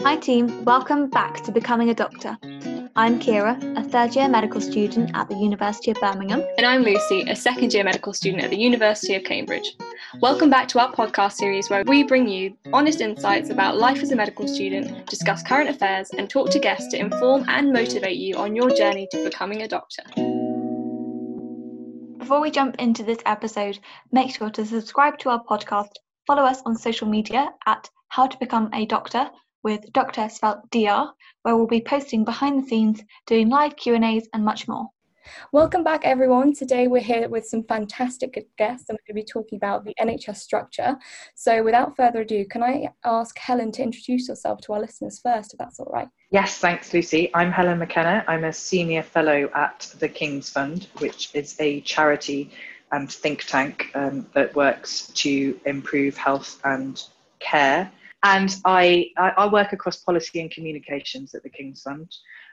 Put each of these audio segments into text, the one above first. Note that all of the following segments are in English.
Hi team, welcome back to Becoming a Doctor. I'm Kira, a third-year medical student at the University of Birmingham. And I'm Lucy, a second-year medical student at the University of Cambridge. Welcome back to our podcast series where we bring you honest insights about life as a medical student, discuss current affairs and talk to guests to inform and motivate you on your journey to becoming a doctor. Before we jump into this episode, make sure to subscribe to our podcast, follow us on social media at How to Become a Doctor, with Dr. Spelt DR, where we'll be posting behind the scenes, doing live Q&As and much more. Welcome back everyone. Today we're here with some fantastic guests and we're going to be talking about the NHS structure. So without further ado, can I ask Helen to introduce yourself to our listeners first, if that's all right? Yes, thanks Lucy. I'm Helen McKenna. I'm a senior fellow at the King's Fund, which is a charity and think tank that works to improve health and care. And I work across policy and communications at the King's Fund.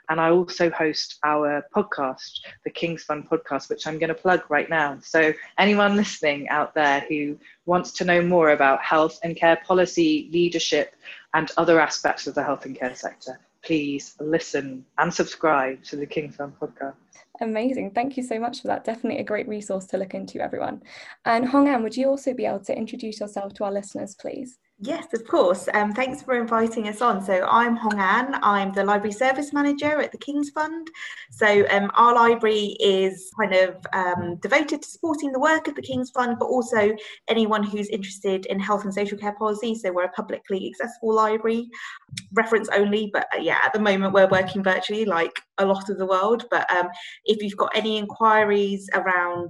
And I also host our podcast, the King's Fund podcast, which I'm going to plug right now. So anyone listening out there who wants to know more about health and care policy, leadership, and other aspects of the health and care sector, please listen and subscribe to the King's Fund podcast. Amazing. Thank you so much for that. Definitely a great resource to look into, everyone. And Hong-An, would you also be able to introduce yourself to our listeners, please? Yes, of course. Thanks for inviting us on. So I'm Hong-An. I'm the Library Service Manager at the King's Fund. So our library is kind of devoted to supporting the work of the King's Fund, but also anyone who's interested in health and social care policy. So we're a publicly accessible library, reference only. But at the moment we're working virtually like a lot of the world. But if you've got any inquiries around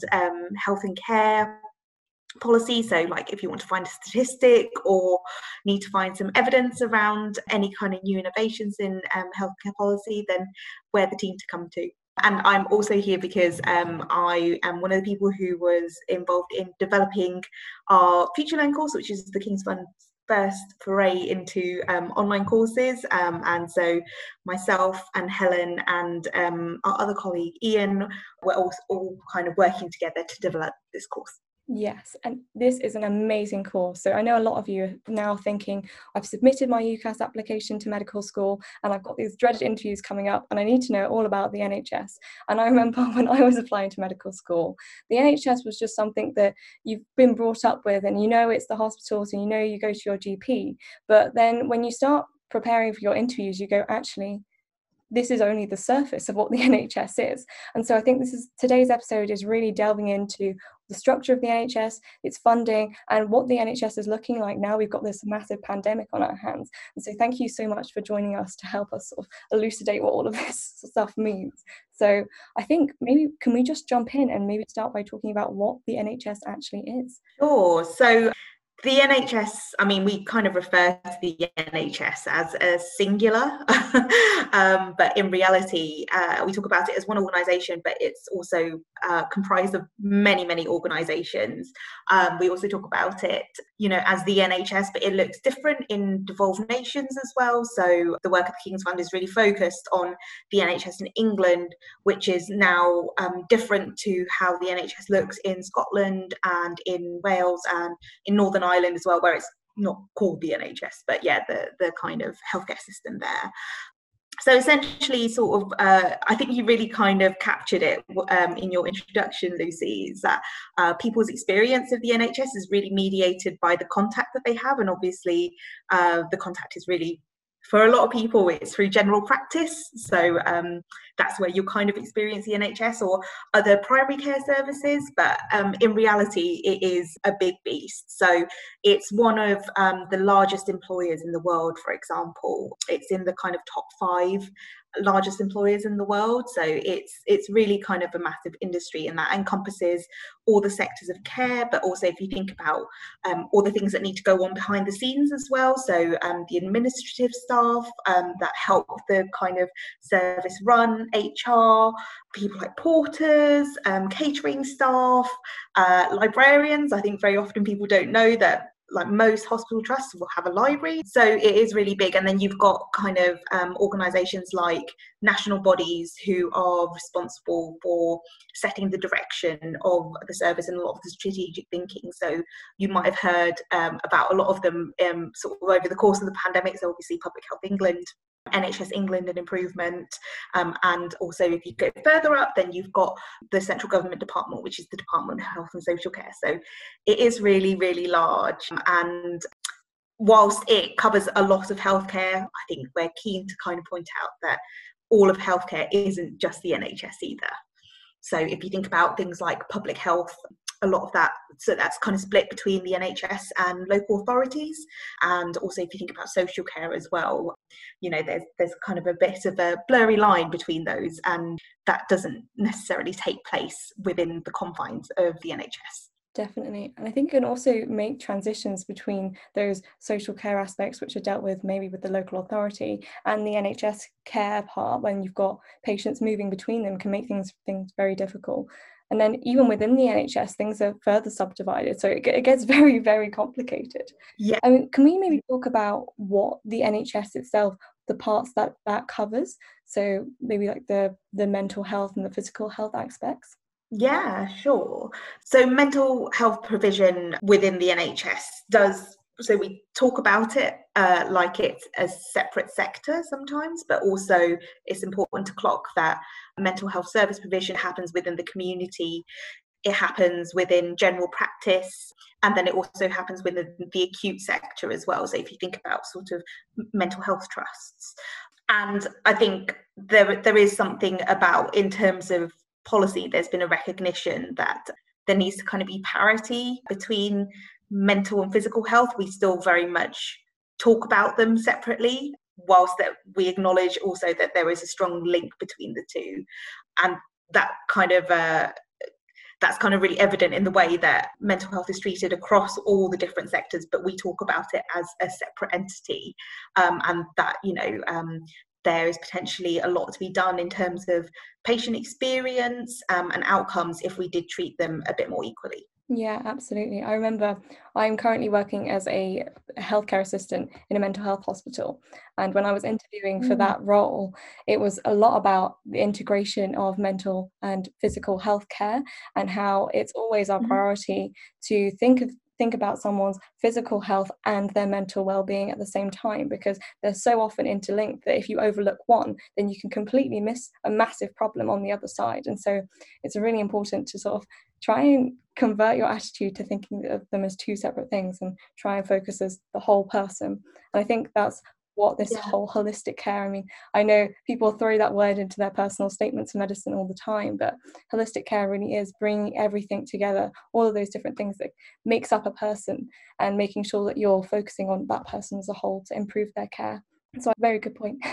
health and care policy, so like if you want to find a statistic or need to find some evidence around any kind of new innovations in healthcare policy, then we're the team to come to. And I'm also here because I am one of the people who was involved in developing our FutureLearn course, which is the King's Fund's first foray into online courses, and so myself and Helen and our other colleague Ian, we're all kind of working together to develop this course. Yes, and this is an amazing course. So I know a lot of you are now thinking, I've submitted my UCAS application to medical school and I've got these dreaded interviews coming up and I need to know all about the NHS. And I remember when I was applying to medical school, the NHS was just something that you've been brought up with and you know it's the hospitals and you know you go to your GP. But then when you start preparing for your interviews, you go, actually, this is only the surface of what the NHS is. And so I think today's episode is really delving into the structure of the NHS, its funding, and what the NHS is looking like now we've got this massive pandemic on our hands. And so thank you so much for joining us to help us sort of elucidate what all of this stuff means. So I think maybe can we just jump in and maybe start by talking about what the NHS actually is? Sure. So the NHS, I mean, we kind of refer to the NHS as a singular, but in reality, we talk about it as one organisation, but it's also comprised of many, many organisations. We also talk about it, as the NHS, but it looks different in devolved nations as well. So the work of the King's Fund is really focused on the NHS in England, which is now different to how the NHS looks in Scotland and in Wales and in Northern Ireland as well, where it's not called the NHS, but the kind of healthcare system there. So essentially, sort of, I think you really kind of captured it in your introduction, Lucy, is that people's experience of the NHS is really mediated by the contact that they have, and obviously the contact is really, for a lot of people, it's through general practice. So that's where you kind of experience the NHS or other primary care services. But in reality, it is a big beast. So it's one of the largest employers in the world, for example. It's in the kind of top 5 largest employers in the world. So it's really kind of a massive industry, and that encompasses all the sectors of care, but also if you think about all the things that need to go on behind the scenes as well. So the administrative staff that help the kind of service run, HR, people like porters, catering staff, librarians. I think very often people don't know that like most hospital trusts will have a library. So it is really big. And then you've got kind of organisations like national bodies who are responsible for setting the direction of the service and a lot of the strategic thinking. So you might have heard about a lot of them sort of over the course of the pandemic. So obviously Public Health England, NHS England and Improvement, and also if you go further up then you've got the central government department, which is the Department of Health and Social Care. So it is really, really large, and whilst it covers a lot of healthcare, I think we're keen to kind of point out that all of healthcare isn't just the NHS either. So if you think about things like public health, a lot of that, so that's kind of split between the NHS and local authorities. And also if you think about social care as well, you know, there's kind of a bit of a blurry line between those, and that doesn't necessarily take place within the confines of the NHS. Definitely. And I think you can also make transitions between those social care aspects, which are dealt with maybe with the local authority, and the NHS care part, when you've got patients moving between them, can make things very difficult. And then even within the NHS, things are further subdivided. So it gets very, very complicated. Yeah. I mean, can we maybe talk about what the NHS itself, the parts that covers? So maybe like the mental health and the physical health aspects? Yeah, sure. So mental health provision within the NHS does, so we talk about it like it's a separate sector sometimes, but also it's important to clock that mental health service provision happens within the community, it happens within general practice, and then it also happens within the acute sector as well. So if you think about sort of mental health trusts. And I think there is something about, in terms of policy, there's been a recognition that there needs to kind of be parity between mental and physical health. We still very much talk about them separately, whilst that we acknowledge also that there is a strong link between the two, and that kind of that's kind of really evident in the way that mental health is treated across all the different sectors, but we talk about it as a separate entity, and that, you know, there is potentially a lot to be done in terms of patient experience and outcomes if we did treat them a bit more equally. Yeah, absolutely. I remember I'm currently working as a healthcare assistant in a mental health hospital. And when I was interviewing for that role, it was a lot about the integration of mental and physical health care, and how it's always our priority to think about someone's physical health and their mental well-being at the same time, because they're so often interlinked that if you overlook one, then you can completely miss a massive problem on the other side. And so it's really important to sort of try and convert your attitude to thinking of them as two separate things and try and focus as the whole person. And I think that's what this whole holistic care, I mean, I know people throw that word into their personal statements of medicine all the time, but holistic care really is bringing everything together, all of those different things that makes up a person, and making sure that you're focusing on that person as a whole to improve their care. So, very good point.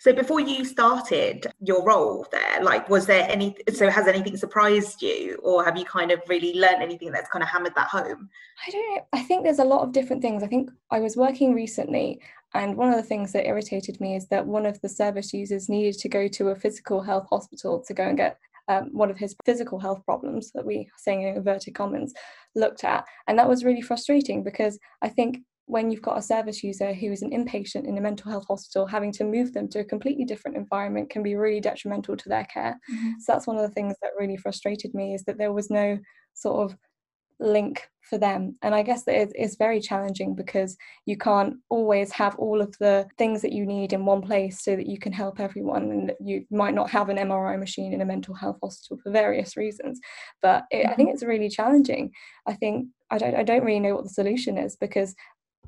So before you started your role there, like, was there any, so has anything surprised you, or have you kind of really learned anything that's kind of hammered that home? I don't know. I think there's a lot of different things. I think I was working recently, and one of the things that irritated me is that one of the service users needed to go to a physical health hospital to go and get one of his physical health problems that we, saying in inverted commas, looked at. And that was really frustrating, because I think when you've got a service user who is an inpatient in a mental health hospital, having to move them to a completely different environment can be really detrimental to their care. Mm-hmm. So that's one of the things that really frustrated me, is that there was no sort of link for them. And I guess that it's very challenging, because you can't always have all of the things that you need in one place so that you can help everyone, and you might not have an MRI machine in a mental health hospital for various reasons. But I think it's really challenging. I think I don't really know what the solution is, because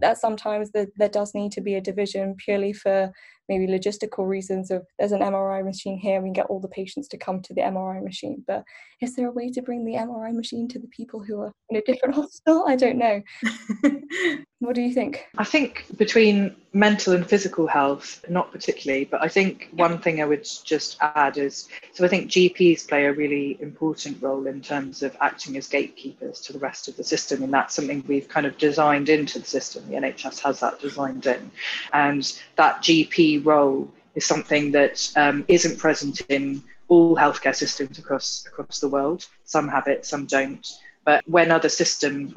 that sometimes there does need to be a division purely for maybe logistical reasons of, there's an MRI machine here, we can get all the patients to come to the MRI machine, but is there a way to bring the MRI machine to the people who are in a different hospital? I don't know. What do you think? I think between mental and physical health, not particularly, but I think one thing I would just add is, so I think GPs play a really important role in terms of acting as gatekeepers to the rest of the system, and that's something we've kind of designed into the system. The NHS has that designed in, and that GP role is something that isn't present in all healthcare systems across the world. Some have it, some don't. But when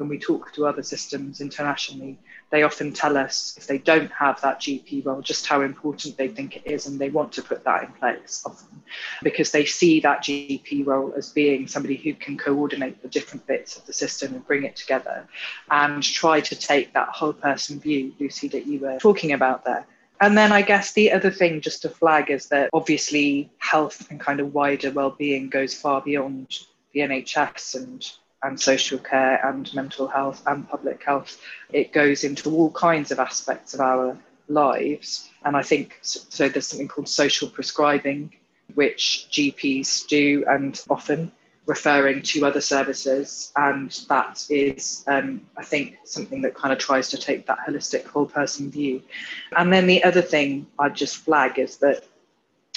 we talk to other systems internationally, they often tell us if they don't have that GP role, just how important they think it is, and they want to put that in place often, because they see that GP role as being somebody who can coordinate the different bits of the system and bring it together and try to take that whole person view, Lucy, that you were talking about there. And then I guess the other thing just to flag is that obviously health and kind of wider well-being goes far beyond the NHS and social care and mental health and public health. It goes into all kinds of aspects of our lives. And I think so there's something called social prescribing, which GPs do, and often referring to other services. And that is, I think, something that kind of tries to take that holistic whole person view. And then the other thing I'd just flag is that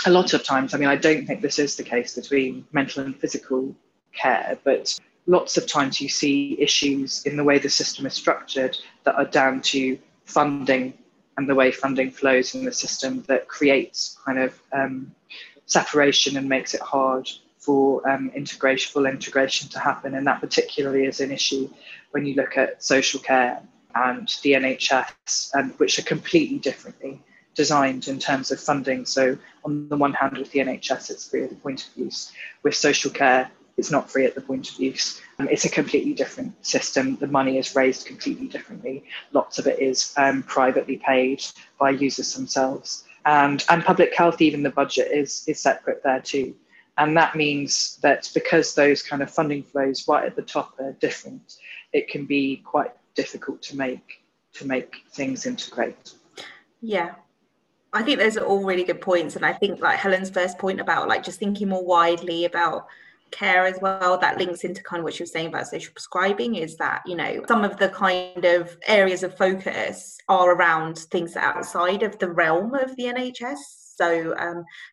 a lot of times, I mean, I don't think this is the case between mental and physical care, but lots of times you see issues in the way the system is structured that are down to funding and the way funding flows in the system, that creates kind of separation and makes it hard for full integration to happen. And that particularly is an issue when you look at social care and the NHS, which are completely differently designed in terms of funding. So on the one hand, with the NHS, it's free at the point of use. With social care, it's not free at the point of use. It's a completely different system. The money is raised completely differently. Lots of it is privately paid by users themselves. And public health, even the budget is separate there too. And that means that because those kind of funding flows right at the top are different, it can be quite difficult to make things integrate. Yeah. I think those are all really good points. And I think like Helen's first point about like just thinking more widely about care as well, that links into kind of what she was saying about social prescribing, is that, you know, some of the kind of areas of focus are around things outside of the realm of the NHS. So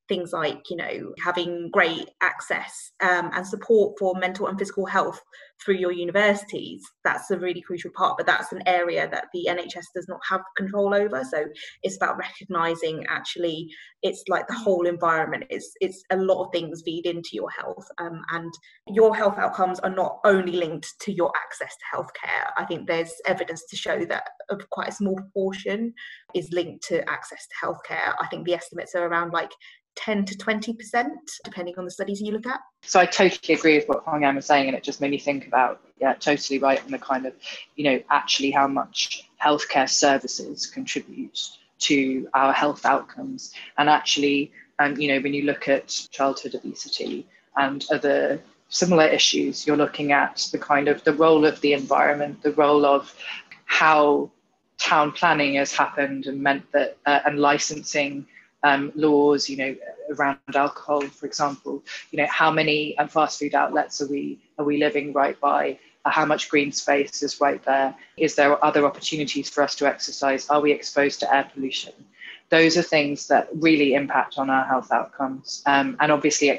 things like, you know, having great access and support for mental and physical health through your universities, that's a really crucial part, but that's an area that the NHS does not have control over. So it's about recognising actually it's like the whole environment, it's a lot of things feed into your health, and your health outcomes are not only linked to your access to healthcare. I think there's evidence to show that quite a small proportion is linked to access to healthcare. I think the estimates are around like 10 to 20%, depending on the studies you look at. So I totally agree with what Hong-An was saying, and it just made me think about, yeah, totally right, and the kind of, you know, actually how much healthcare services contribute to our health outcomes. And actually, you know, when you look at childhood obesity and other similar issues, you're looking at the kind of the role of the environment, the role of how town planning has happened and meant that, and licensing laws, you know, around alcohol, for example, you know, how many fast food outlets are we living right by? How much green space is right there? Is there other opportunities for us to exercise? Are we exposed to air pollution? Those are things that really impact on our health outcomes. And obviously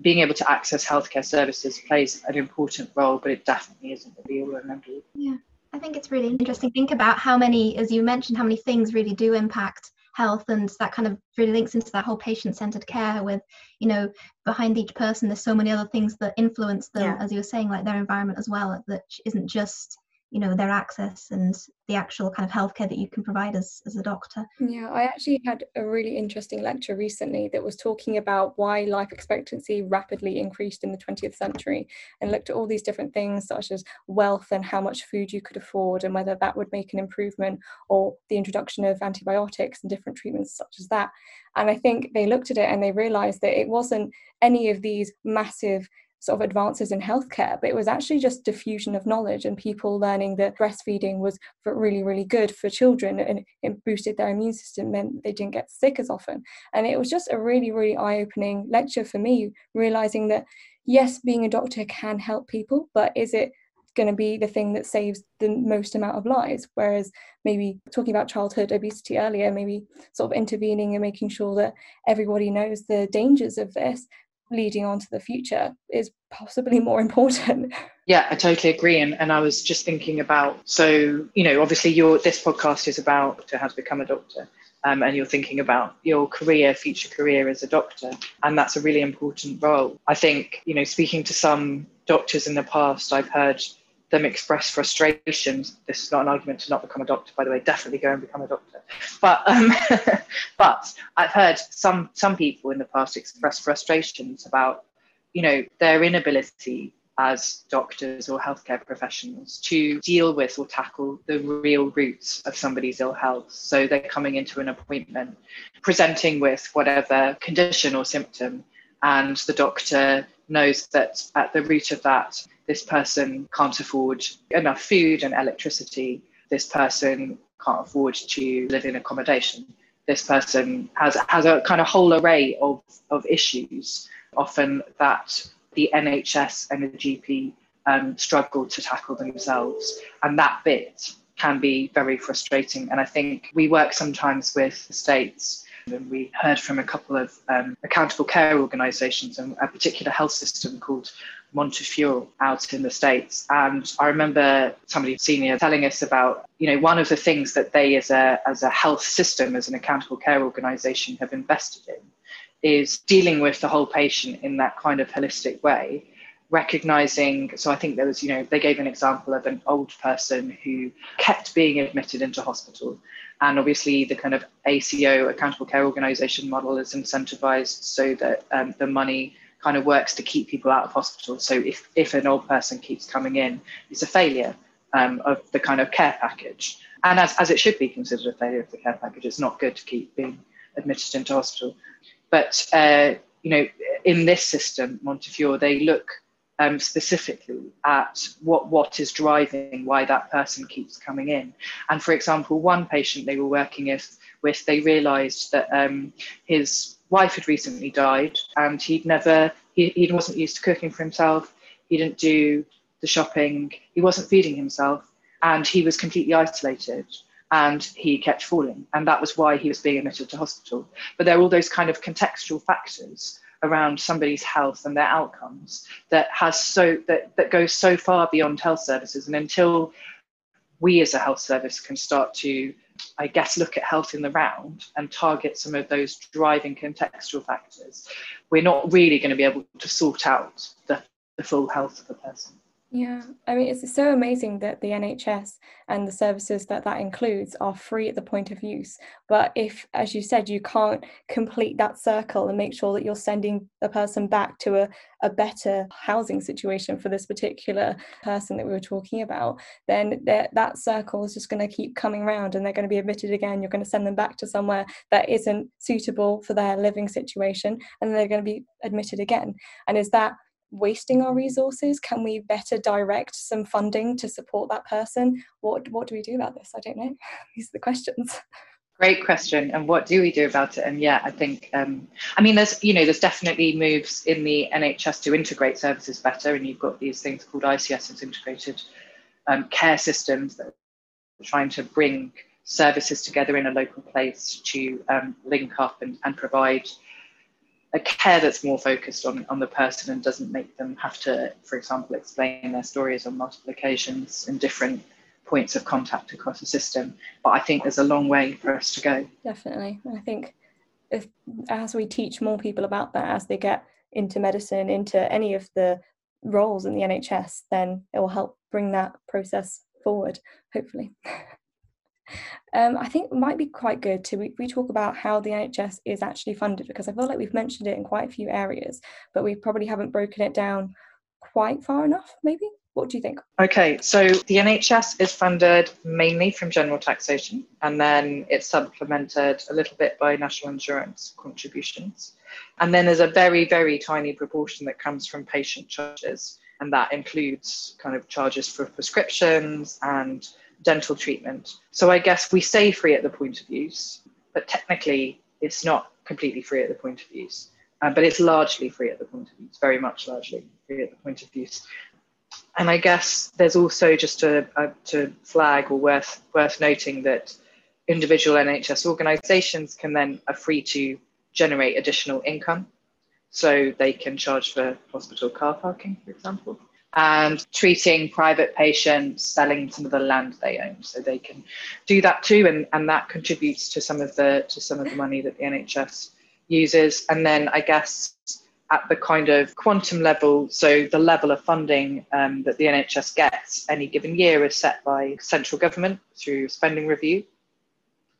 being able to access healthcare services plays an important role, but it definitely isn't the be all and end all. Yeah, I think it's really interesting. Think about how many, as you mentioned, how many things really do impact health, and that kind of really links into that whole patient-centered care with, you know, behind each person there's so many other things that influence them, as you were saying, like their environment as well, that isn't just, you know, their access and the actual kind of healthcare that you can provide as a doctor. Yeah, I actually had a really interesting lecture recently that was talking about why life expectancy rapidly increased in the 20th century, and looked at all these different things such as wealth and how much food you could afford and whether that would make an improvement, or the introduction of antibiotics and different treatments such as that. And I think they looked at it and they realised that it wasn't any of these massive sort of advances in healthcare, but it was actually just diffusion of knowledge and people learning that breastfeeding was really, really good for children, and it boosted their immune system, meant they didn't get sick as often. And it was just a really, really eye-opening lecture for me, realizing that yes, being a doctor can help people, but is it going to be the thing that saves the most amount of lives? Whereas maybe talking about childhood obesity earlier, maybe sort of intervening and making sure that everybody knows the dangers of this leading on to the future is possibly more important. Yeah, I totally agree. And I was just thinking about, so, you know, obviously this podcast is about how to become a doctor, and you're thinking about your future career as a doctor, and that's a really important role. I think, you know, speaking to some doctors in the past, I've heard them express frustration. This is not an argument to not become a doctor, by the way, definitely go and become a doctor. But but I've heard some people in the past express frustrations about, you know, their inability as doctors or healthcare professionals to deal with or tackle the real roots of somebody's ill health. So they're coming into an appointment, presenting with whatever condition or symptom, and the doctor knows that at the root of that, this person can't afford enough food and electricity. This person can't afford to live in accommodation. This person has a kind of whole array of issues, often that the NHS and the GP struggle to tackle themselves. And that bit can be very frustrating. And I think we work sometimes with the states, and we heard from a couple of accountable care organisations and a particular health system called Montefiore out in the States. And I remember somebody senior telling us about, you know, one of the things that they as a health system, as an accountable care organisation have invested in is dealing with the whole patient in that kind of holistic way, recognizing. So I think there was, you know, they gave an example of an old person who kept being admitted into hospital. And obviously the kind of ACO, accountable care organization model, is incentivized so that the money kind of works to keep people out of hospital. So if an old person keeps coming in, it's a failure of the kind of care package. And as it should be considered a failure of the care package, it's not good to keep being admitted into hospital. But, you know, in this system, Montefiore, they look specifically at what is driving why that person keeps coming in. And for example, one patient they were working with, they realised that his wife had recently died, and he wasn't used to cooking for himself. He didn't do the shopping. He wasn't feeding himself, and he was completely isolated. And he kept falling, and that was why he was being admitted to hospital. But there are all those kind of contextual factors around somebody's health and their outcomes that goes so far beyond health services. And until we as a health service can start to, I guess, look at health in the round and target some of those driving contextual factors, we're not really going to be able to sort out the full health of a person. Yeah, I mean, it's so amazing that the NHS and the services that includes are free at the point of use. But if, as you said, you can't complete that circle and make sure that you're sending the person back to a better housing situation for this particular person that we were talking about, then that circle is just going to keep coming round, and they're going to be admitted again. You're going to send them back to somewhere that isn't suitable for their living situation, and they're going to be admitted again. And is that wasting our resources? Can we better direct some funding to support that person? What do we do about this? I don't know. These are the questions. Great question. And what do we do about it? And yeah, I think I mean, there's definitely moves in the NHS to integrate services better, and you've got these things called ICSs, integrated care systems, that are trying to bring services together in a local place to link up and provide a care that's more focused on the person and doesn't make them have to, for example, explain their stories on multiple occasions in different points of contact across the system. But I think there's a long way for us to go. Definitely. I think as we teach more people about that, as they get into medicine, into any of the roles in the NHS, then it will help bring that process forward, hopefully. I think it might be quite good to we talk about how the NHS is actually funded, because I feel like we've mentioned it in quite a few areas, but we probably haven't broken it down quite far enough, maybe? What do you think? Okay, so the NHS is funded mainly from general taxation, and then it's supplemented a little bit by national insurance contributions. And then there's a very, very tiny proportion that comes from patient charges, and that includes kind of charges for prescriptions and dental treatment. So I guess we say free at the point of use, but technically it's not completely free at the point of use, but it's largely free at the point of use, very much largely free at the point of use. And I guess there's also just to flag, or worth noting, that individual NHS organisations can then are free to generate additional income. So they can charge for hospital car parking, for example, and treating private patients, selling some of the land they own, so they can do that too, and that contributes to some of the money that the NHS uses. And then I guess at the kind of quantum level, so the level of funding that the NHS gets any given year is set by central government through spending review.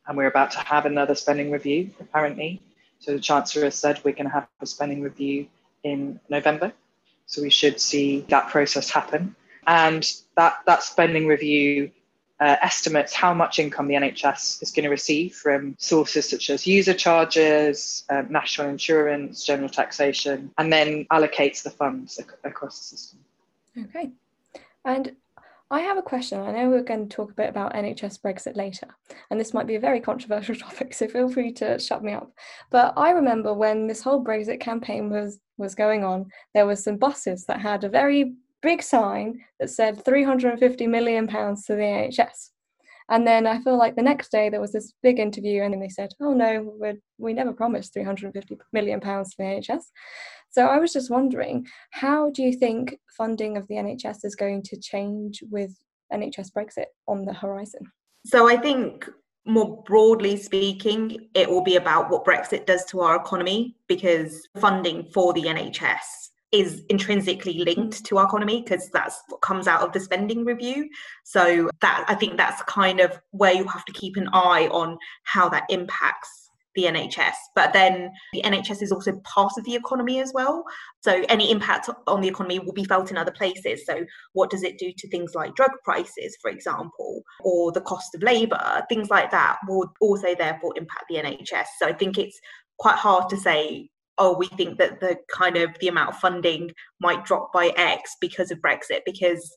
And we're about to have another spending review, apparently. So the Chancellor has said we're going to have a spending review in November. So we should see that process happen. And that spending review estimates how much income the NHS is going to receive from sources such as user charges, national insurance, general taxation, and then allocates the funds across the system. Okay. And I have a question. I know we're going to talk a bit about NHS Brexit later, and this might be a very controversial topic, so feel free to shut me up. But I remember when this whole Brexit campaign was going on, there were some buses that had a very big sign that said £350 million to the NHS. And then I feel like the next day there was this big interview and then they said, oh no, we never promised £350 million to the NHS. So I was just wondering, how do you think funding of the NHS is going to change with NHS Brexit on the horizon? So I think more broadly speaking, it will be about what Brexit does to our economy, because funding for the NHS is intrinsically linked to our economy because that's what comes out of the spending review. So that I think that's kind of where you have to keep an eye on how that impacts the NHS. But then the NHS is also part of the economy as well. So any impact on the economy will be felt in other places. So what does it do to things like drug prices, for example, or the cost of labour? Things like that will also therefore impact the NHS. So I think it's quite hard to say, oh, we think that the kind of the amount of funding might drop by X because of Brexit, because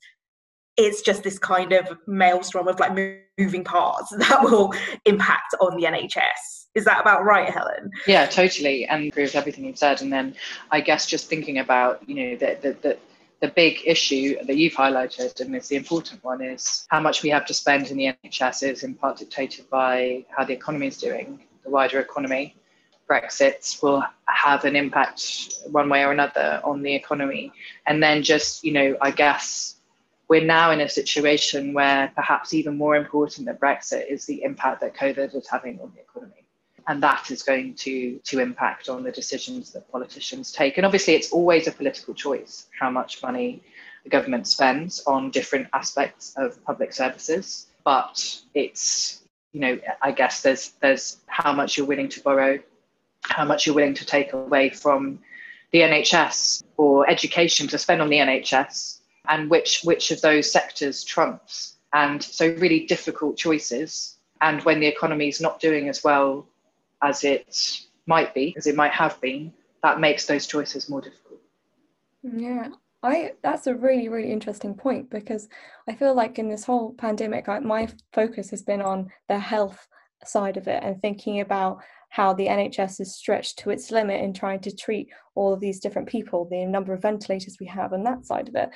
it's just this kind of maelstrom of like moving parts that will impact on the NHS. Is that about right, Helen? Yeah, totally. And I agree with everything you've said. And then I guess just thinking about, you know, the big issue that you've highlighted, and it's the important one, is how much we have to spend in the NHS is in part dictated by how the economy is doing, the wider economy. Brexit will have an impact one way or another on the economy. And then just, you know, I guess we're now in a situation where perhaps even more important than Brexit is the impact that COVID is having on the economy. And that is going to impact on the decisions that politicians take. And obviously it's always a political choice how much money the government spends on different aspects of public services. But it's, you know, I guess there's how much you're willing to borrow, how much you're willing to take away from the NHS or education to spend on the NHS, and which of those sectors trumps. And so really difficult choices. And when the economy is not doing as well as it might be, as it might have been, that makes those choices more difficult. Yeah, that's a really, really interesting point, because I feel like in this whole pandemic, my focus has been on the health side of it and thinking about how the NHS is stretched to its limit in trying to treat all of these different people, the number of ventilators we have and that side of it.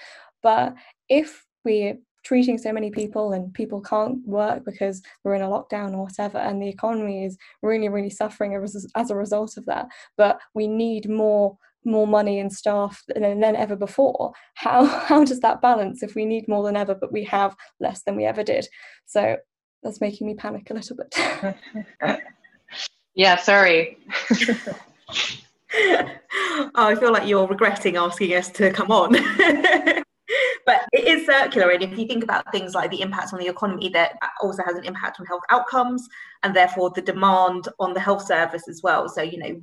But if we're treating so many people and people can't work because we're in a lockdown or whatever, and the economy is really, really suffering as a result of that, but we need more money and staff than ever before, how does that balance if we need more than ever, but we have less than we ever did? So that's making me panic a little bit. Yeah, sorry. Oh, I feel like you're regretting asking us to come on. But it is circular, and if you think about things like the impact on the economy, that also has an impact on health outcomes and therefore the demand on the health service as well. So, you know,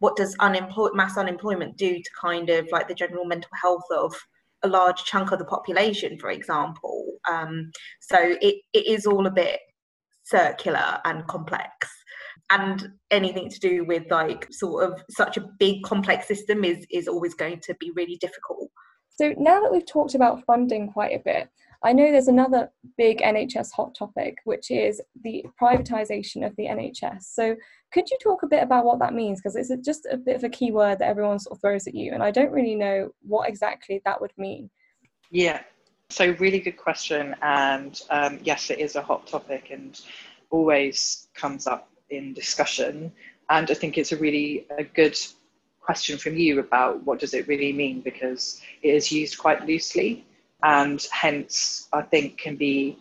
what does mass unemployment do to kind of like the general mental health of a large chunk of the population, for example? So it is all a bit circular and complex. And anything to do with like sort of such a big complex system is always going to be really difficult. So now that we've talked about funding quite a bit, I know there's another big NHS hot topic, which is the privatisation of the NHS. So could you talk a bit about what that means? Because it's just a bit of a key word that everyone sort of throws at you, and I don't really know what exactly that would mean. Yeah, so really good question. And yes, it is a hot topic and always comes up in discussion. And I think it's a really good question from you about what does it really mean, because it is used quite loosely and hence I think can be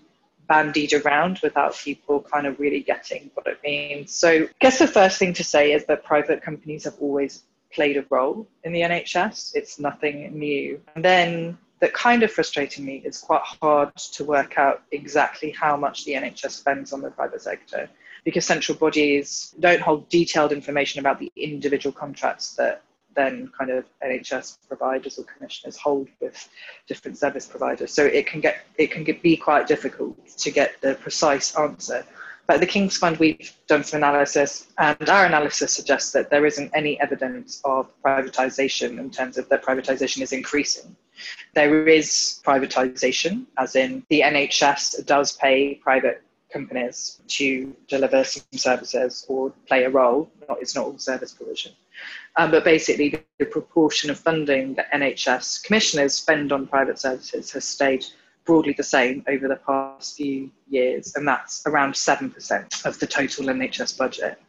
bandied around without people kind of really getting what it means. So I guess the first thing to say is that private companies have always played a role in the NHS. It's nothing new. And then that kind of frustrating me, it's quite hard to work out exactly how much the NHS spends on the private sector, because central bodies don't hold detailed information about the individual contracts that then kind of NHS providers or commissioners hold with different service providers. So it can be quite difficult to get the precise answer. But the King's Fund, we've done some analysis, and our analysis suggests that there isn't any evidence of privatisation in terms of that privatisation is increasing. There is privatisation, as in the NHS does pay private companies to deliver some services or play a role. It's not all service provision. But basically, the proportion of funding that NHS commissioners spend on private services has stayed broadly the same over the past few years, and that's around 7% of the total NHS budget.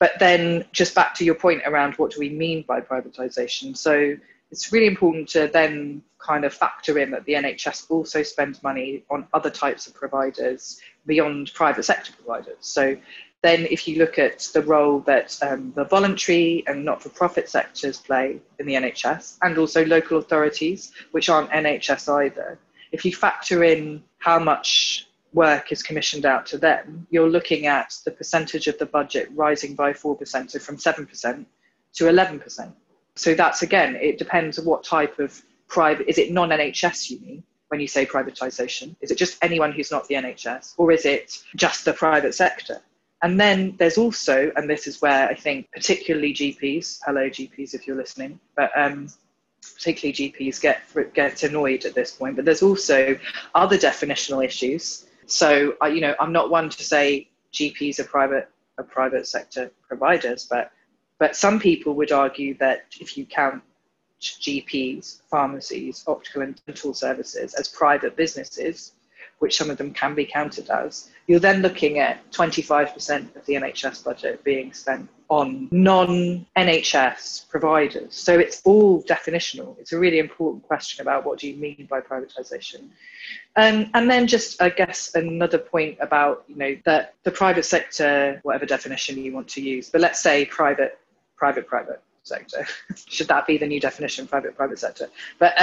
But then just back to your point around what do we mean by privatisation. So it's really important to then kind of factor in that the NHS also spends money on other types of providers beyond private sector providers. So then if you look at the role that the voluntary and not-for-profit sectors play in the NHS, and also local authorities, which aren't NHS either, if you factor in how much work is commissioned out to them, you're looking at the percentage of the budget rising by 4%, so from 7% to 11%. So that's, again, it depends on what type of private, is it non-NHS you mean when you say privatisation? Is it just anyone who's not the NHS, or is it just the private sector? And then there's also, and this is where I think particularly GPs, hello GPs if you're listening, but particularly GPs get annoyed at this point, but there's also other definitional issues. So, you know, I'm not one to say GPs are private sector providers, but some people would argue that if you count GPs, pharmacies, optical and dental services as private businesses, which some of them can be counted as, you're then looking at 25% of the NHS budget being spent on non-NHS providers. So it's all definitional. It's a really important question about what do you mean by privatisation. And then just, I guess, another point about, you know, that the private sector, whatever definition you want to use, but let's say private sector. Should that be the new definition, private sector? But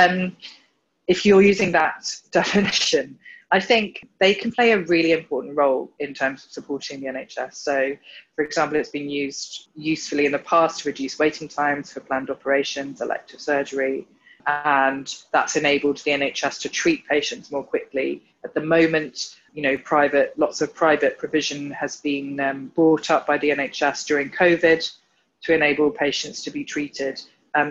if you're using that definition, I think they can play a really important role in terms of supporting the NHS. So, for example, it's been used usefully in the past to reduce waiting times for planned operations, elective surgery, and that's enabled the NHS to treat patients more quickly. At the moment, you know, lots of private provision has been brought up by the NHS during COVID to enable patients to be treated.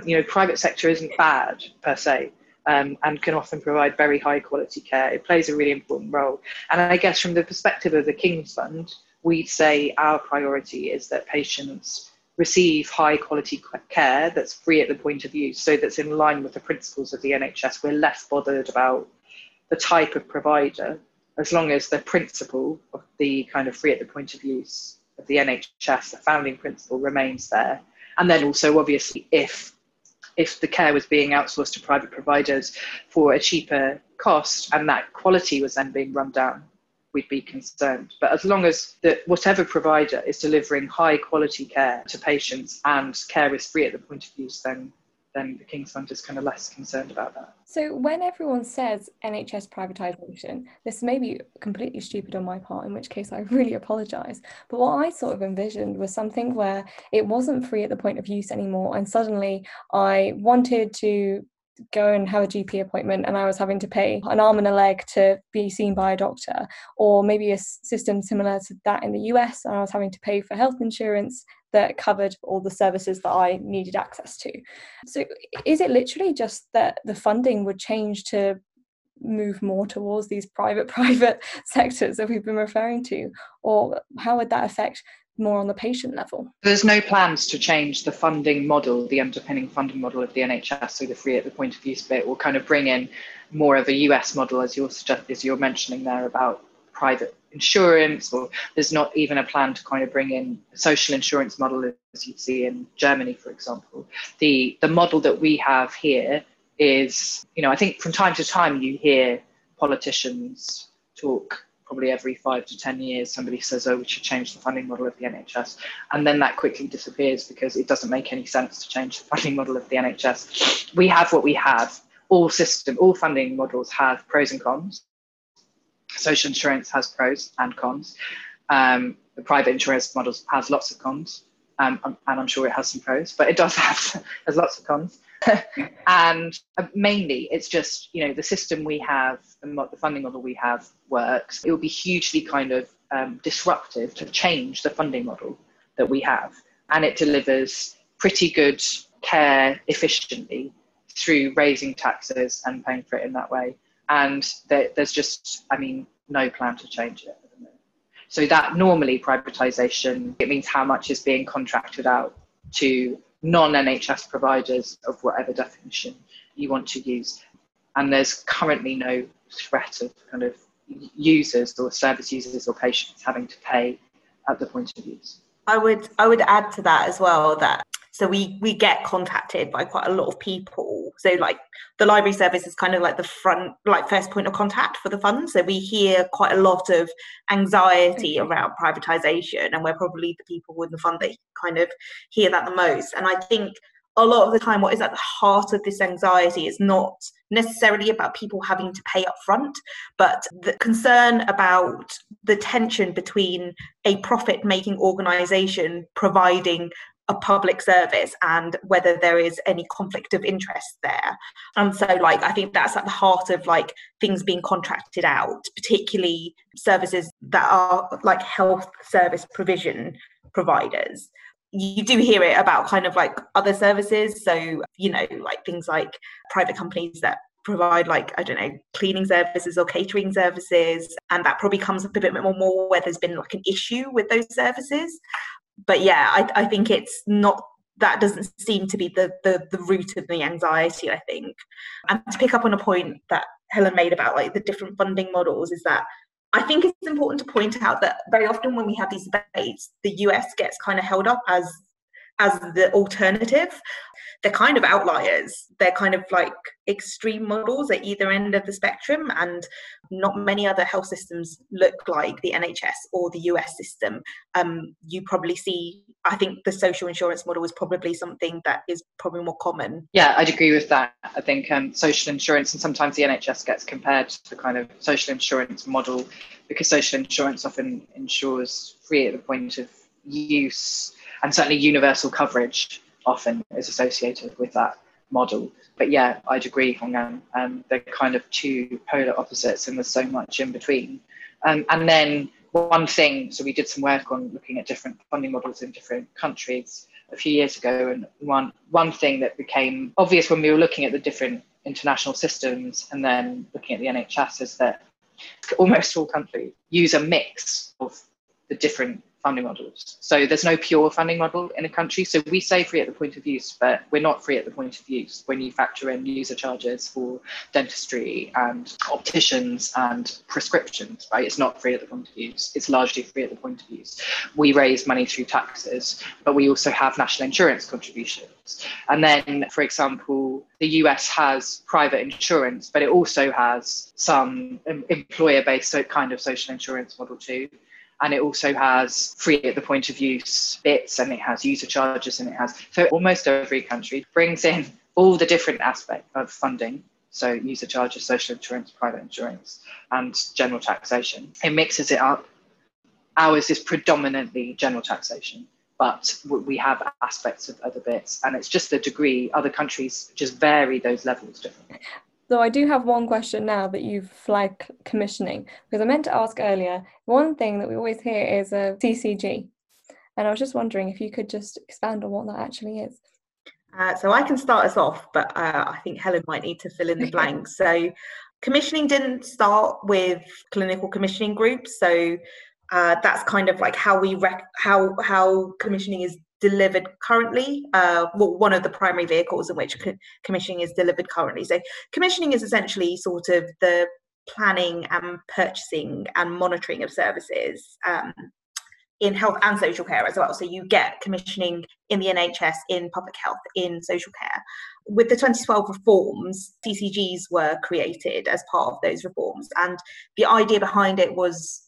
You know, private sector isn't bad per se. And can often provide very high quality care. It plays a really important role. And I guess from the perspective of the King's Fund, we'd say our priority is that patients receive high quality care that's free at the point of use, so that's in line with the principles of the NHS. We're less bothered about the type of provider, as long as the principle of the kind of free at the point of use of the NHS, the founding principle, remains there. And then also, obviously, if the care was being outsourced to private providers for a cheaper cost and that quality was then being run down, we'd be concerned. But as long as whatever provider is delivering high quality care to patients and care is free at the point of use, then the King's Fund is kind of less concerned about that. So when everyone says NHS privatisation, this may be completely stupid on my part, in which case I really apologise. But what I sort of envisioned was something where it wasn't free at the point of use anymore, and suddenly I wanted to go and have a GP appointment and I was having to pay an arm and a leg to be seen by a doctor, or maybe a system similar to that in the US, and I was having to pay for health insurance that covered all the services that I needed access to. So is it literally just that the funding would change to move more towards these private sectors that we've been referring to? Or how would that affect more on the patient level? There's no plans to change the funding model, the underpinning funding model of the NHS, so the free at the point of use bit, or kind of bring in more of a US model, as you're mentioning there about private insurance, or there's not even a plan to kind of bring in a social insurance model as you see in Germany, for example. The model that we have here is, you know, I think from time to time you hear politicians talk probably every 5 to 10 years, somebody says, oh, we should change the funding model of the NHS. And then that quickly disappears because it doesn't make any sense to change the funding model of the NHS. We have what we have. All funding models have pros and cons. Social insurance has pros and cons. The private insurance model has lots of cons. And I'm sure it has some pros, but it does have has lots of cons. And mainly it's just, you know, the system we have and the funding model we have works. It would be hugely kind of disruptive to change the funding model that we have. And it delivers pretty good care efficiently through raising taxes and paying for it in that way. And there's just, I mean, no plan to change it. So that normally privatisation, it means how much is being contracted out to non-NHS providers of whatever definition you want to use. And there's currently no threat of kind of users or service users or patients having to pay at the point of use. I would add to that as well that so we get contacted by quite a lot of people. So like the library service is kind of like the front, like first point of contact for the fund. So we hear quite a lot of anxiety around privatisation, and we're probably the people in the fund that kind of hear that the most. And I think a lot of the time what is at the heart of this anxiety is not necessarily about people having to pay up front, but the concern about the tension between a profit-making organisation providing a public service and whether there is any conflict of interest there. And so like I think that's at the heart of like things being contracted out, particularly services that are like health service provision providers. You do hear it about kind of like other services. So, you know, like things like private companies that provide like, I don't know, cleaning services or catering services. And that probably comes up a bit more where there's been like an issue with those services. But yeah, I think it's not, that doesn't seem to be the root of the anxiety, I think. And to pick up on a point that Helen made about like the different funding models is that I think it's important to point out that very often when we have these debates, the US gets kind of held up as the alternative. They're kind of outliers. They're kind of like extreme models at either end of the spectrum, and not many other health systems look like the NHS or the US system. You probably see, I think the social insurance model is probably something that is probably more common. Yeah, I'd agree with that. I think social insurance, and sometimes the NHS gets compared to the kind of social insurance model because social insurance often ensures free at the point of use, and certainly universal coverage often is associated with that model. But yeah, I'd agree, Hong-An, they're kind of two polar opposites and there's so much in between. And then one thing, so we did some work on looking at different funding models in different countries a few years ago, and one thing that became obvious when we were looking at the different international systems and then looking at the NHS is that almost all countries use a mix of the different funding models. So there's no pure funding model in a country. So we say free at the point of use, but we're not free at the point of use when you factor in user charges for dentistry and opticians and prescriptions, right? It's not free at the point of use. It's largely free at the point of use. We raise money through taxes, but we also have national insurance contributions. And then, for example, the US has private insurance, but it also has some employer-based kind of social insurance model too. And it also has free at the point of use bits, and it has user charges, and it has, so almost every country brings in all the different aspects of funding. So user charges, social insurance, private insurance, and general taxation. It mixes it up. Ours is predominantly general taxation, but we have aspects of other bits. And it's just the degree, other countries just vary those levels differently. So I do have one question now that you've flagged, commissioning, because I meant to ask earlier, one thing that we always hear is a CCG. And I was just wondering if you could just expand on what that actually is. So I can start us off, but I think Helen might need to fill in the blanks. So commissioning didn't start with clinical commissioning groups. So that's kind of like how we how commissioning is delivered currently, one of the primary vehicles in which commissioning is delivered currently. So commissioning is essentially sort of the planning and purchasing and monitoring of services in health and social care as well. So you get commissioning in the NHS, in public health, in social care. With the 2012 reforms, CCGs were created as part of those reforms, and the idea behind it was,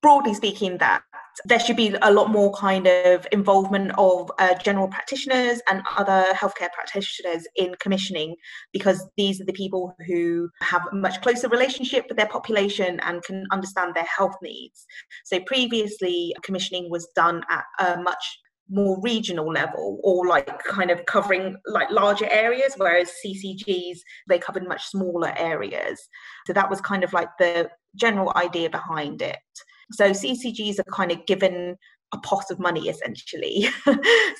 broadly speaking, that there should be a lot more kind of involvement of general practitioners and other healthcare practitioners in commissioning, because these are the people who have a much closer relationship with their population and can understand their health needs. So previously, commissioning was done at a much more regional level, or like kind of covering like larger areas, whereas CCGs, they covered much smaller areas. So that was kind of like the general idea behind it. So CCGs are kind of given a pot of money, essentially.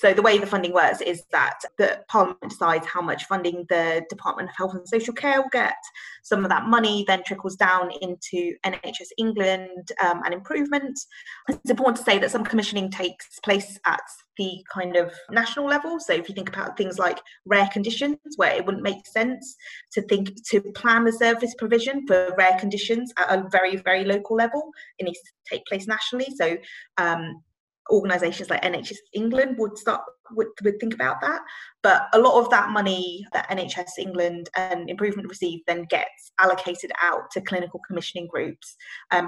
So the way the funding works is that the Parliament decides how much funding the Department of Health and Social Care will get. Some of that money then trickles down into NHS England and improvement. It's important to say that some commissioning takes place at the kind of national level. So if you think about things like rare conditions, where it wouldn't make sense to plan the service provision for rare conditions at a very, very local level, it needs to take place nationally. So organisations like NHS England would think about that. But a lot of that money that NHS England and improvement received then gets allocated out to clinical commissioning groups,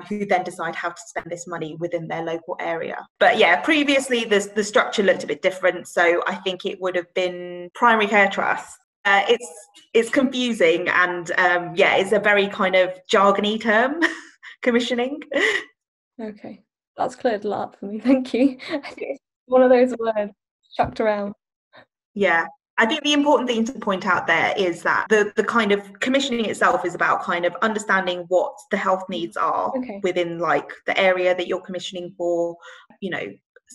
who then decide how to spend this money within their local area. But yeah, previously the structure looked a bit different. So I think it would have been primary care trusts. It's confusing, and yeah, it's a very kind of jargony term, commissioning. Okay. That's cleared a lot for me, thank you. I think it's one of those words chucked around. Yeah, I think the important thing to point out there is that the kind of commissioning itself is about kind of understanding what the health needs are within like the area that you're commissioning for. You know,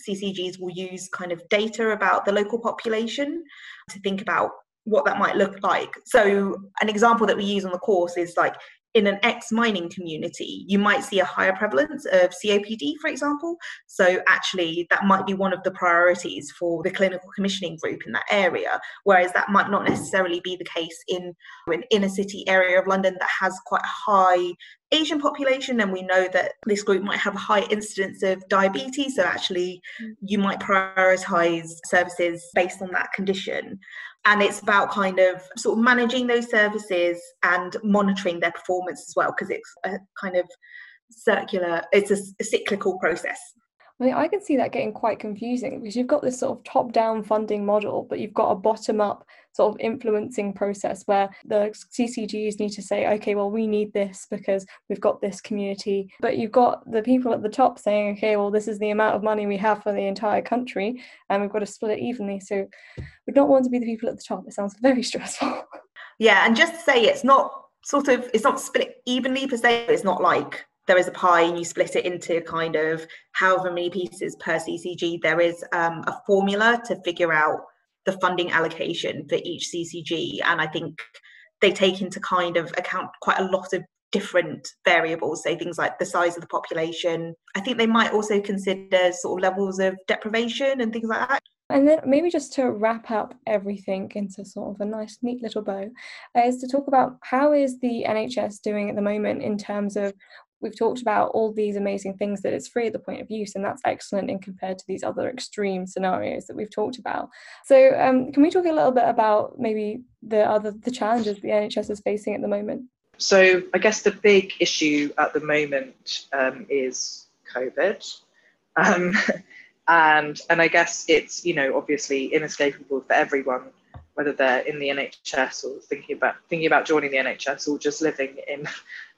CCGs will use kind of data about the local population to think about what that might look like. So an example that we use on the course is like, in an ex-mining community, you might see a higher prevalence of COPD, for example. So actually, that might be one of the priorities for the clinical commissioning group in that area, whereas that might not necessarily be the case in an inner city area of London that has quite a high Asian population, and we know that this group might have a high incidence of diabetes, so actually you might prioritise services based on that condition. And it's about kind of sort of managing those services and monitoring their performance as well, because it's a kind of it's a cyclical process. I mean, I can see that getting quite confusing, because you've got this sort of top-down funding model, but you've got a bottom-up sort of influencing process where the CCGs need to say, okay, well, we need this because we've got this community. But you've got the people at the top saying, okay, well, this is the amount of money we have for the entire country, and we've got to split it evenly. So we don't want to be the people at the top. It sounds very stressful. Yeah, and just to say, it's not split evenly per se. It's not like there is a pie and you split it into kind of however many pieces per CCG. There is a formula to figure out the funding allocation for each CCG. And I think they take into kind of account quite a lot of different variables, so things like the size of the population. I think they might also consider sort of levels of deprivation and things like that. And then maybe just to wrap up everything into sort of a nice, neat little bow, is to talk about how is the NHS doing at the moment in terms of, we've talked about all these amazing things that it's free at the point of use, and that's excellent in compared to these other extreme scenarios that we've talked about. So can we talk a little bit about maybe the challenges the NHS is facing at the moment? So I guess the big issue at the moment is COVID. And I guess it's, you know, obviously inescapable for everyone, whether they're in the NHS or thinking about joining the NHS, or just living in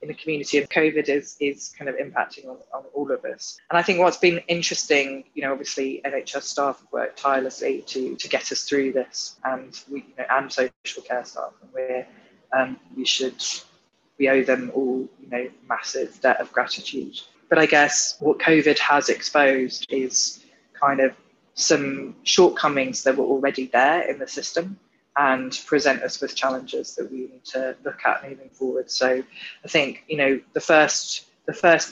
a community of COVID is kind of impacting on all of us. And I think what's been interesting, you know, obviously NHS staff have worked tirelessly to get us through this, and we, you know, and social care staff, and we owe them all, you know, massive debt of gratitude. But I guess what COVID has exposed is kind of some shortcomings that were already there in the system, and present us with challenges that we need to look at moving forward. So I think, you know, the first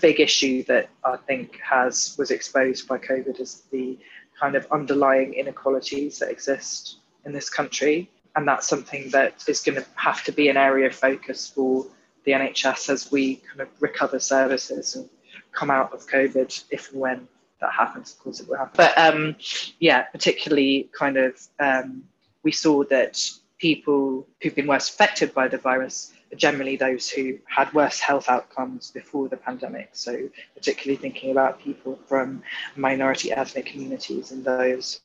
big issue that I think was exposed by COVID is the kind of underlying inequalities that exist in this country. And that's something that is going to have to be an area of focus for the NHS as we kind of recover services and come out of COVID, if and when that happens. Of course it will happen. But yeah, particularly kind of we saw that people who've been worst affected by the virus are generally those who had worse health outcomes before the pandemic. So particularly thinking about people from minority ethnic communities and those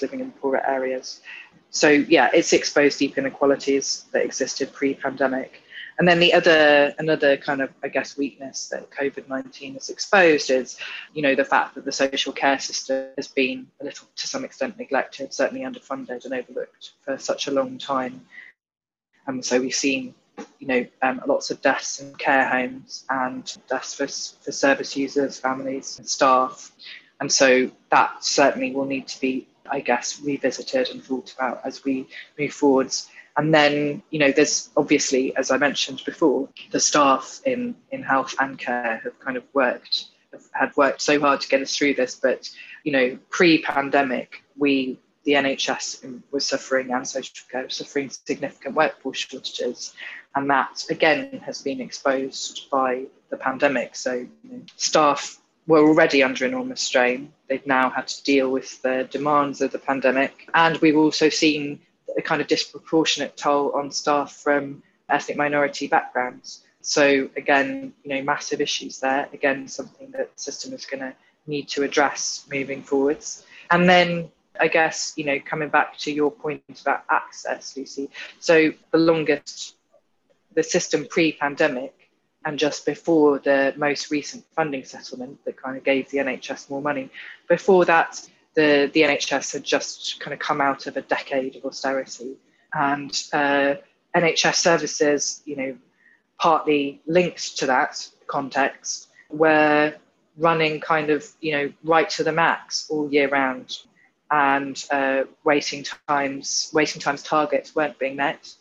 living in poorer areas. So yeah, it's exposed deep inequalities that existed pre-pandemic. And then another kind of, I guess, weakness that COVID-19 has exposed is, you know, the fact that the social care system has been a little, to some extent, neglected, certainly underfunded and overlooked for such a long time. And so we've seen, you know, lots of deaths in care homes and deaths for service users, families and staff. And so that certainly will need to be, I guess, revisited and thought about as we move forwards. And then, you know, there's obviously, as I mentioned before, the staff in health and care have kind of had worked so hard to get us through this. But, you know, pre-pandemic, the NHS was suffering, and social care was suffering, significant workforce shortages. And that, again, has been exposed by the pandemic. So, you know, staff were already under enormous strain. They've now had to deal with the demands of the pandemic. And we've also seen a kind of disproportionate toll on staff from ethnic minority backgrounds. So again, you know, massive issues there. Again, something that the system is going to need to address moving forwards. And then I guess, you know, coming back to your point about access, Lucy. So the system pre-pandemic and just before the most recent funding settlement that kind of gave the NHS more money, before that, the NHS had just kind of come out of a decade of austerity, and NHS services, you know, partly linked to that context, were running kind of, you know, right to the max all year round, and waiting times targets weren't being met,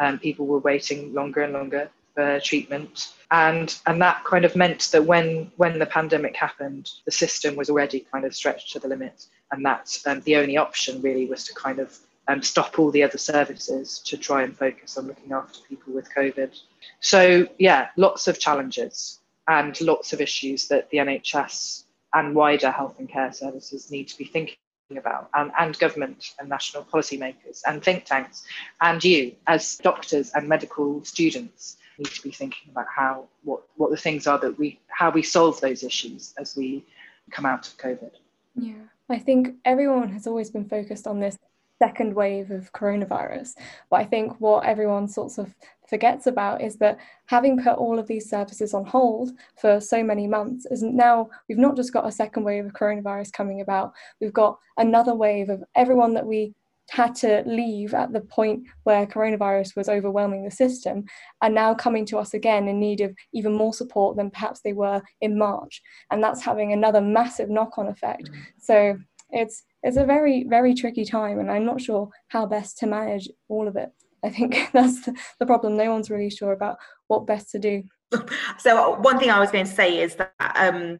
and people were waiting longer and longer for treatment. And that kind of meant that when the pandemic happened, the system was already kind of stretched to the limit, and that the only option really was to kind of stop all the other services to try and focus on looking after people with COVID. So yeah, lots of challenges and lots of issues that the NHS and wider health and care services need to be thinking about, and government and national policymakers and think tanks, and you as doctors and medical students need to be thinking about what the things are that how we solve those issues as we come out of COVID. Yeah, I think everyone has always been focused on this second wave of coronavirus, but I think what everyone sort of forgets about is that having put all of these services on hold for so many months, now we've not just got a second wave of coronavirus coming about, we've got another wave of everyone that we had to leave at the point where coronavirus was overwhelming the system, and now coming to us again in need of even more support than perhaps they were in March. And that's having another massive knock-on effect. So it's a very, very tricky time, and I'm not sure how best to manage all of it. I think that's the problem. No one's really sure about what best to do. So one thing I was going to say is that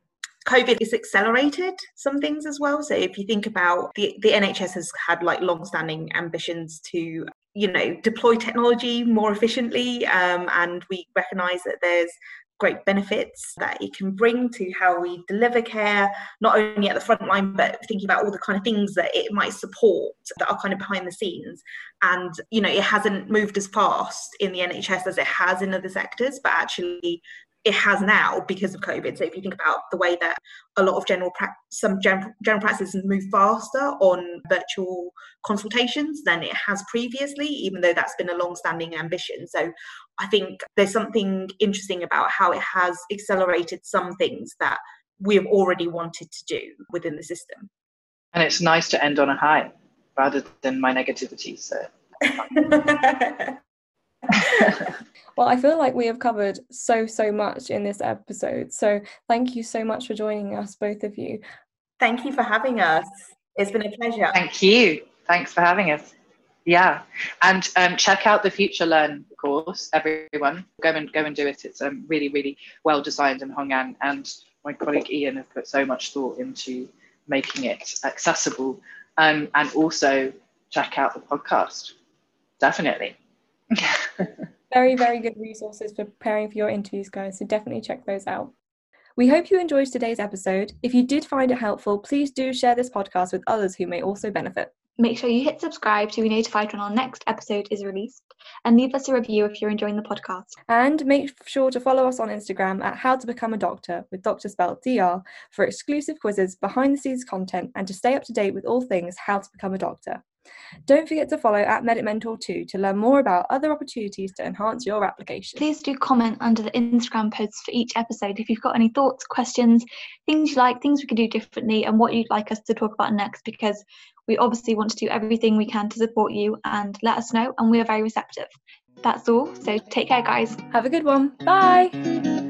COVID has accelerated some things as well. So if you think about the NHS has had like long-standing ambitions to, you know, deploy technology more efficiently, and we recognise that there's great benefits that it can bring to how we deliver care, not only at the front line, but thinking about all the kind of things that it might support that are kind of behind the scenes. And, you know, it hasn't moved as fast in the NHS as it has in other sectors, but actually it has now because of COVID. So if you think about the way that a lot of general practices move faster on virtual consultations than it has previously, even though that's been a long-standing ambition. So I think there's something interesting about how it has accelerated some things that we have already wanted to do within the system. And it's nice to end on a high rather than my negativity. So. Well, I feel like we have covered so much in this episode. So thank you so much for joining us, both of you. Thank you for having us. It's been a pleasure. Thank you. Thanks for having us. Yeah. And check out the FutureLearn course, everyone. Go and do it. It's really, really well designed in Hong-An, and my colleague Ian have put so much thought into making it accessible. And also check out the podcast. Definitely. Very, very good resources for preparing for your interviews, guys, so definitely check those out. We hope you enjoyed today's episode. If you did find it helpful, please do share this podcast with others who may also benefit. Make sure you hit subscribe to be notified when our next episode is released, and leave us a review if you're enjoying the podcast. And make sure to follow us on Instagram at How to Become a Doctor, with Doctor spelled DR, for exclusive quizzes, behind-the-scenes content, and to stay up to date with all things How to Become a Doctor. Don't forget to follow at MedicMentor too to learn more about other opportunities to enhance your application. Please do comment under the Instagram posts for each episode if you've got any thoughts, questions, things you like, things we could do differently, and what you'd like us to talk about next, because we obviously want to do everything we can to support you, and let us know, and we are very receptive. That's all, so take care guys. Have a good one. Bye.